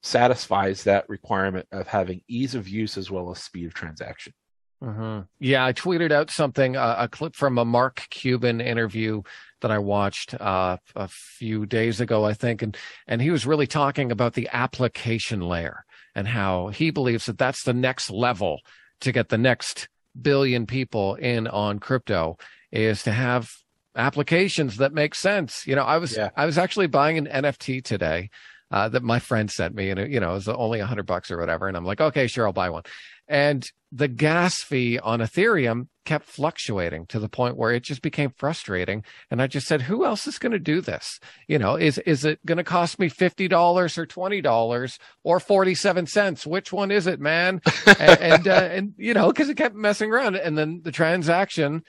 satisfies that requirement of having ease of use as well as speed of transaction. Mm-hmm. Yeah, I tweeted out something, a clip from a Mark Cuban interview that I watched a few days ago, I think. And he was really talking about the application layer and how he believes that that's the next level to get the next billion people in on crypto, is to have applications that make sense. You know, I was actually buying an NFT today that my friend sent me, and it, you know, it was only $100 or whatever. And I'm like, okay, sure, I'll buy one. And the gas fee on Ethereum kept fluctuating to the point where it just became frustrating. And I just said, who else is going to do this? You know, is it going to cost me $50 or $20 or 47 cents? Which one is it, man? and you know, because it kept messing around. And then the transaction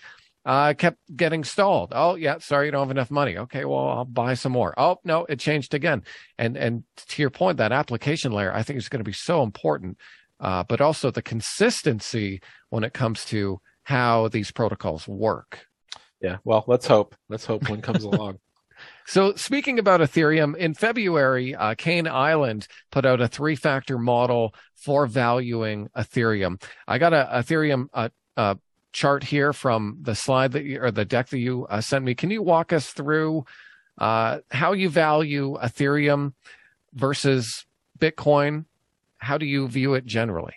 kept getting stalled. Oh, yeah, sorry, you don't have enough money. Okay, well, I'll buy some more. Oh, no, it changed again. And to your point, that application layer, I think, is going to be so important. But also the consistency when it comes to how these protocols work. Yeah, well, let's hope. Let's hope one comes along. So speaking about Ethereum, in February, Cane Island put out a three-factor model for valuing Ethereum. I got a Ethereum chart here from the slide that you, or the deck that you sent me. Can you walk us through how you value Ethereum versus Bitcoin? How do you view it generally?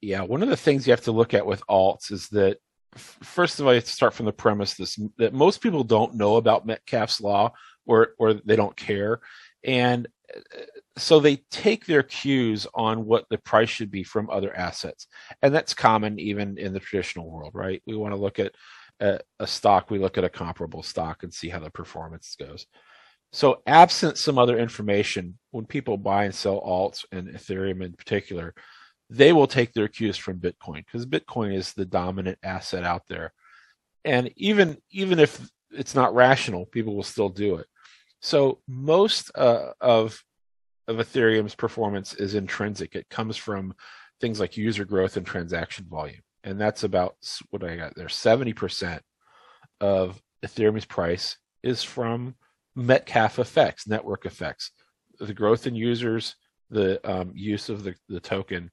Yeah, one of the things you have to look at with alts is that, first of all, you have to start from the premise that most people don't know about Metcalfe's Law, or they don't care. And so they take their cues on what the price should be from other assets. And that's common even in the traditional world, right? We want to look at a stock, we look at a comparable stock and see how the performance goes. So absent some other information, when people buy and sell alts, and Ethereum in particular, they will take their cues from Bitcoin, because Bitcoin is the dominant asset out there. And even if it's not rational, people will still do it. So most of Ethereum's performance is intrinsic. It comes from things like user growth and transaction volume. And that's about what I got there. 70% of Ethereum's price is from Metcalfe effects, network effects, the growth in users, the use of the token.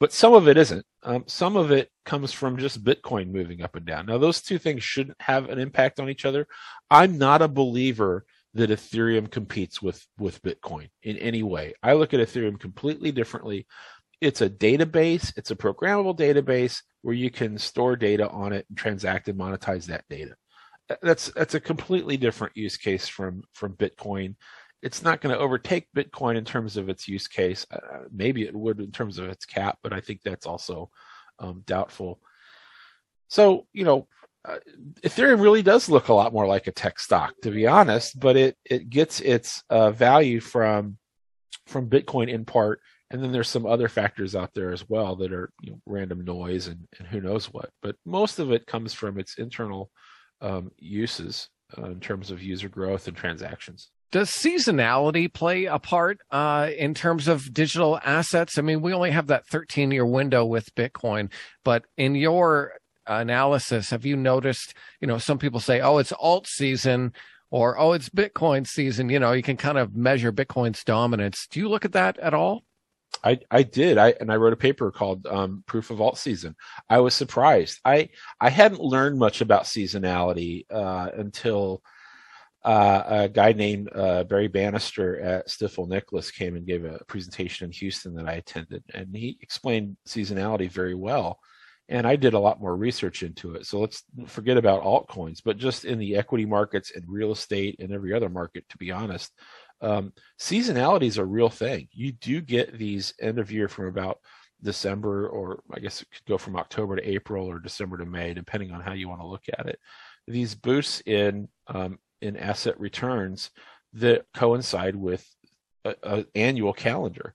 But some of it isn't. Some of it comes from just Bitcoin moving up and down. Now, those two things shouldn't have an impact on each other. I'm not a believer that Ethereum competes with Bitcoin in any way. I look at Ethereum completely differently. It's a database. It's a programmable database where you can store data on it and transact and monetize that data. That's a completely different use case from Bitcoin. It's not going to overtake Bitcoin in terms of its use case. Maybe it would in terms of its cap, but I think that's also doubtful. So, you know, Ethereum really does look a lot more like a tech stock, to be honest, but it gets its value from Bitcoin in part. And then there's some other factors out there as well that are, you know, random noise and who knows what. But most of it comes from its internal uses in terms of user growth and transactions. Does seasonality play a part in terms of digital assets? I mean, we only have that 13-year window with Bitcoin, but in your analysis, have you noticed, you know, some people say, oh, it's alt season, or, oh, it's Bitcoin season. You know, you can kind of measure Bitcoin's dominance. Do you look at that at all? I did. I wrote a paper called Proof of Alt Season. I was surprised. I hadn't learned much about seasonality until a guy named Barry Bannister at Stifel Nicholas came and gave a presentation in Houston that I attended. And he explained seasonality very well. And I did a lot more research into it. So let's forget about altcoins, but just in the equity markets and real estate and every other market, to be honest, seasonality is a real thing. You do get these end of year from about December, or I guess it could go from October to April or December to May, depending on how you want to look at it. These boosts in asset returns that coincide with an annual calendar.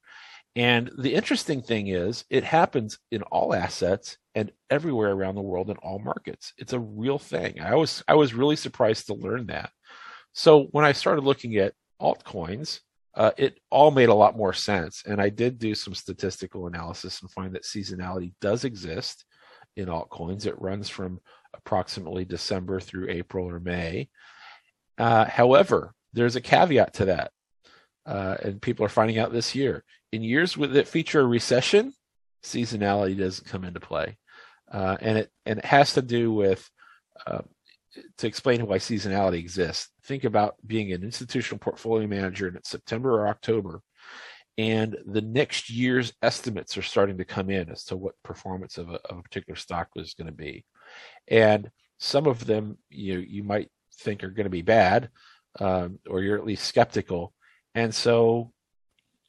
And the interesting thing is it happens in all assets and everywhere around the world in all markets. It's a real thing. I was really surprised to learn that. So when I started looking at altcoins, it all made a lot more sense. And I did do some statistical analysis and find that seasonality does exist in altcoins. It runs from approximately December through April or May. However, there's a caveat to that. And people are finding out this year. In years that feature a recession, seasonality doesn't come into play. And it has to do with, to explain why seasonality exists, think about being an institutional portfolio manager and it's September or October, and the next year's estimates are starting to come in as to what performance of a particular stock was going to be. And Some of them you might think are going to be bad, or you're at least skeptical, and so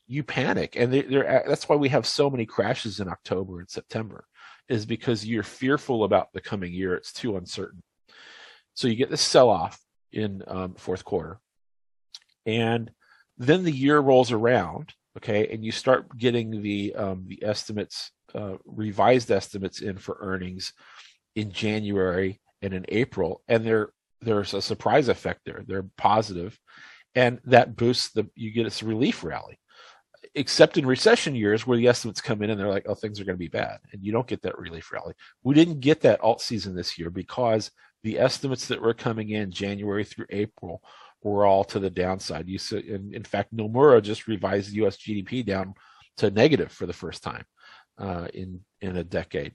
you panic. And that's why we have so many crashes in October and September, is because you're fearful about the coming year. It's too uncertain. So you get this sell-off in fourth quarter, and then the year rolls around, okay, and you start getting the estimates, revised estimates in for earnings in January and in April, and there's a surprise effect there. They're positive, and that boosts you get this relief rally. Except in recession years where the estimates come in and they're like, oh, things are going to be bad, and you don't get that relief rally. We didn't get that alt season this year because the estimates that were coming in January through April were all to the downside. In fact, Nomura just revised U.S. GDP down to negative for the first time in a decade.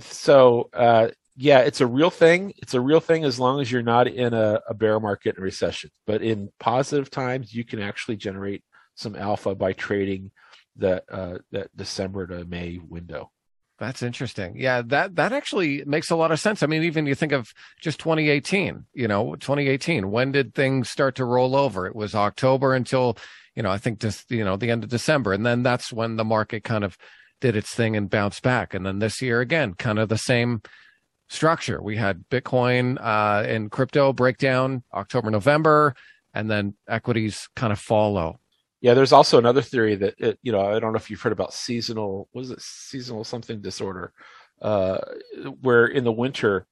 So yeah, it's a real thing. It's a real thing as long as you're not in a bear market and recession. But in positive times, you can actually generate some alpha by trading that December to May window. That's interesting. Yeah, that actually makes a lot of sense. I mean, even you think of just 2018, 2018, when did things start to roll over? It was October until, I think just, the end of December. And then that's when the market kind of did its thing and bounced back. And then this year, again, kind of the same structure. We had Bitcoin and crypto breakdown October, November, and then equities kind of follow. Yeah, there's also another theory that I don't know if you've heard about seasonal something disorder, where in the winter,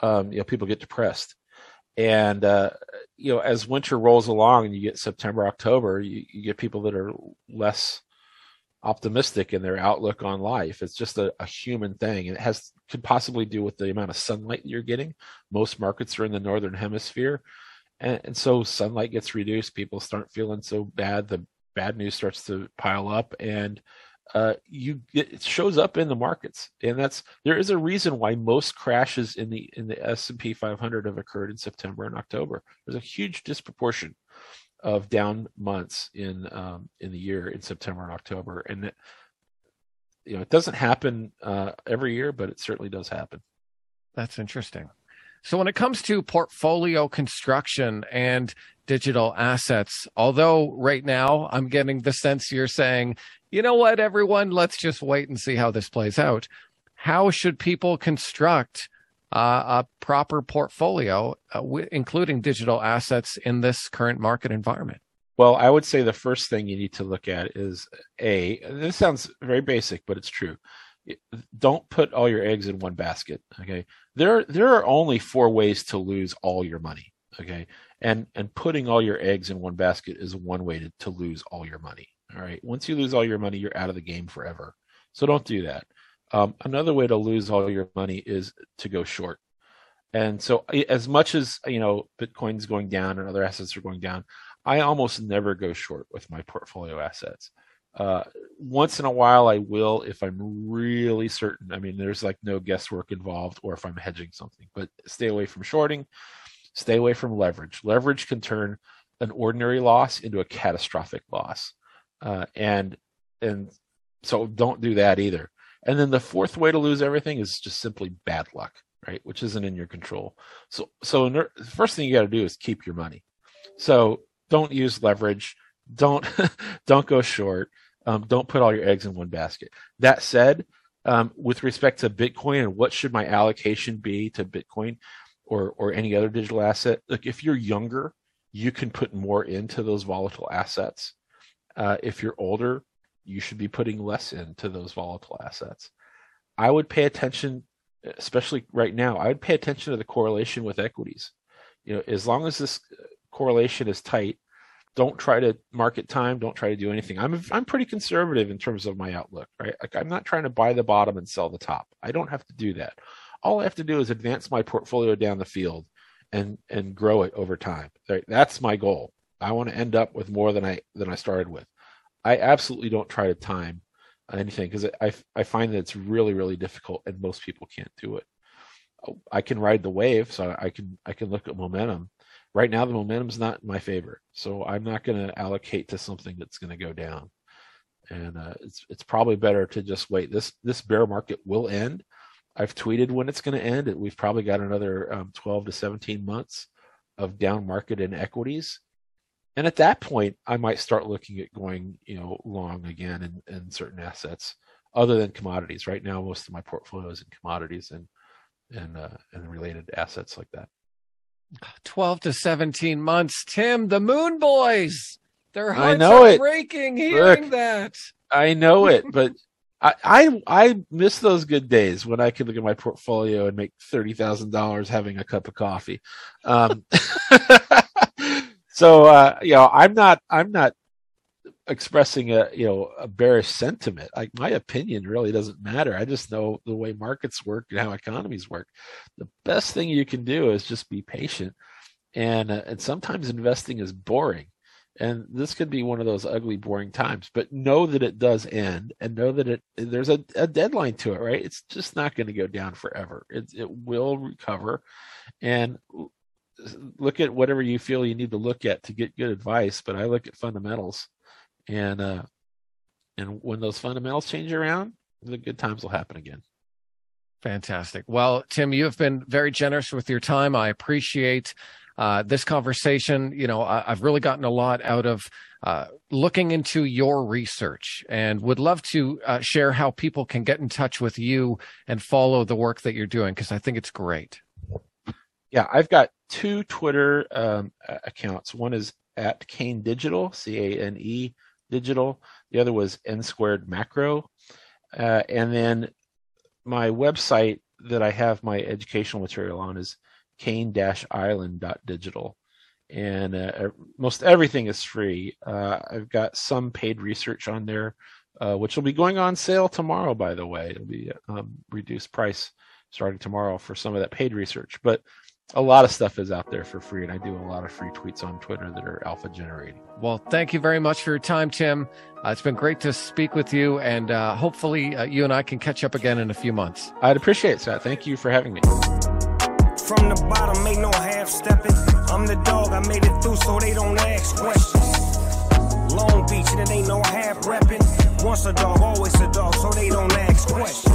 people get depressed, and as winter rolls along and you get September, October, you get people that are less optimistic in their outlook on life. It's just a human thing, and it could possibly do with the amount of sunlight you're getting. Most markets are in the northern hemisphere. And so sunlight gets reduced. People start feeling so bad. The bad news starts to pile up, and it shows up in the markets. And there is a reason why most crashes in the S&P 500 have occurred in September and October. There's a huge disproportion of down months in the year in September and October. And it doesn't happen every year, but it certainly does happen. That's interesting. So when it comes to portfolio construction and digital assets, although right now I'm getting the sense you're saying, you know what, everyone, let's just wait and see how this plays out. How should people construct a proper portfolio, including digital assets in this current market environment? Well, I would say the first thing you need to look at is this sounds very basic, but it's true. Don't put all your eggs in one basket. Okay, there are only four ways to lose all your money. Okay, and putting all your eggs in one basket is one way to lose all your money. All right, once you lose all your money, you're out of the game forever. So don't do that. Another way to lose all your money is to go short. And so, as much as Bitcoin's going down and other assets are going down, I almost never go short with my portfolio assets. Once in a while I will, if I'm really certain. I mean, there's like no guesswork involved, or if I'm hedging something. But stay away from shorting, stay away from leverage. Leverage can turn an ordinary loss into a catastrophic loss. And so don't do that either. And then the fourth way to lose everything is just simply bad luck, right? Which isn't in your control. So the first thing you got to do is keep your money. So don't use leverage. Don't go short. Don't put all your eggs in one basket. That said, with respect to Bitcoin and what should my allocation be to Bitcoin or any other digital asset, look, if you're younger, you can put more into those volatile assets. If you're older, you should be putting less into those volatile assets. I would pay attention, especially right now, I would pay attention to the correlation with equities. As long as this correlation is tight, don't try to market time. Don't try to do anything. I'm pretty conservative in terms of my outlook, right? Like, I'm not trying to buy the bottom and sell the top. I don't have to do that. All I have to do is advance my portfolio down the field and grow it over time. Right? That's my goal. I want to end up with more than I started with. I absolutely don't try to time anything because I find that it's really, really difficult, and most people can't do it. I can ride the wave, so I can look at momentum. Right now, the momentum's not in my favor, so I'm not going to allocate to something that's going to go down. And it's probably better to just wait. This bear market will end. I've tweeted when it's going to end. We've probably got another 12 to 17 months of down market in equities. And at that point, I might start looking at going, long again in certain assets other than commodities. Right now, most of my portfolio is in commodities and related assets like that. 12 to 17 months. Tim, the Moon Boys, their hearts are breaking hearing that. I know it, but I miss those good days when I could look at my portfolio and make $30,000 having a cup of coffee. I'm not expressing a bearish sentiment. My opinion really doesn't matter. I just know the way markets work and how economies work. The best thing you can do is just be patient, and sometimes investing is boring, and this could be one of those ugly, boring times. But know that it does end, and know that there's a deadline to it. Right? It's just not going to go down forever. It will recover, and look at whatever you feel you need to look at to get good advice. But I look at fundamentals. And when those fundamentals change around, the good times will happen again. Fantastic. Well, Tim, you have been very generous with your time. I appreciate this conversation. I've really gotten a lot out of looking into your research, and would love to share how people can get in touch with you and follow the work that you're doing, because I think it's great. Yeah, I've got two Twitter accounts. One is at Cane Digital, C-A-N-E Digital. The other was nsquaredmacro. And then my website that I have my educational material on is cane-island.digital. And most everything is free. I've got some paid research on there, which will be going on sale tomorrow, by the way. It'll be reduced price starting tomorrow for some of that paid research. But a lot of stuff is out there for free, and I do a lot of free tweets on Twitter that are alpha generating. Well, thank you very much for your time, Tim. It's been great to speak with you, and hopefully you and I can catch up again in a few months. I'd appreciate it, Scott. Thank you for having me. From the bottom, make no half stepping. I'm the dog, I made it through so they don't ask questions. Long Beach, and it ain't no half repping. Once a dog, always a dog, so they don't ask questions.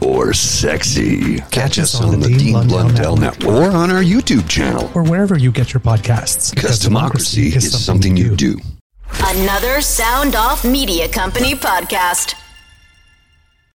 Or sexy. Catch us on the Dean Blundell Network or on our YouTube channel or wherever you get your podcasts. Because democracy is something you do. Another Sound Off Media Company podcast.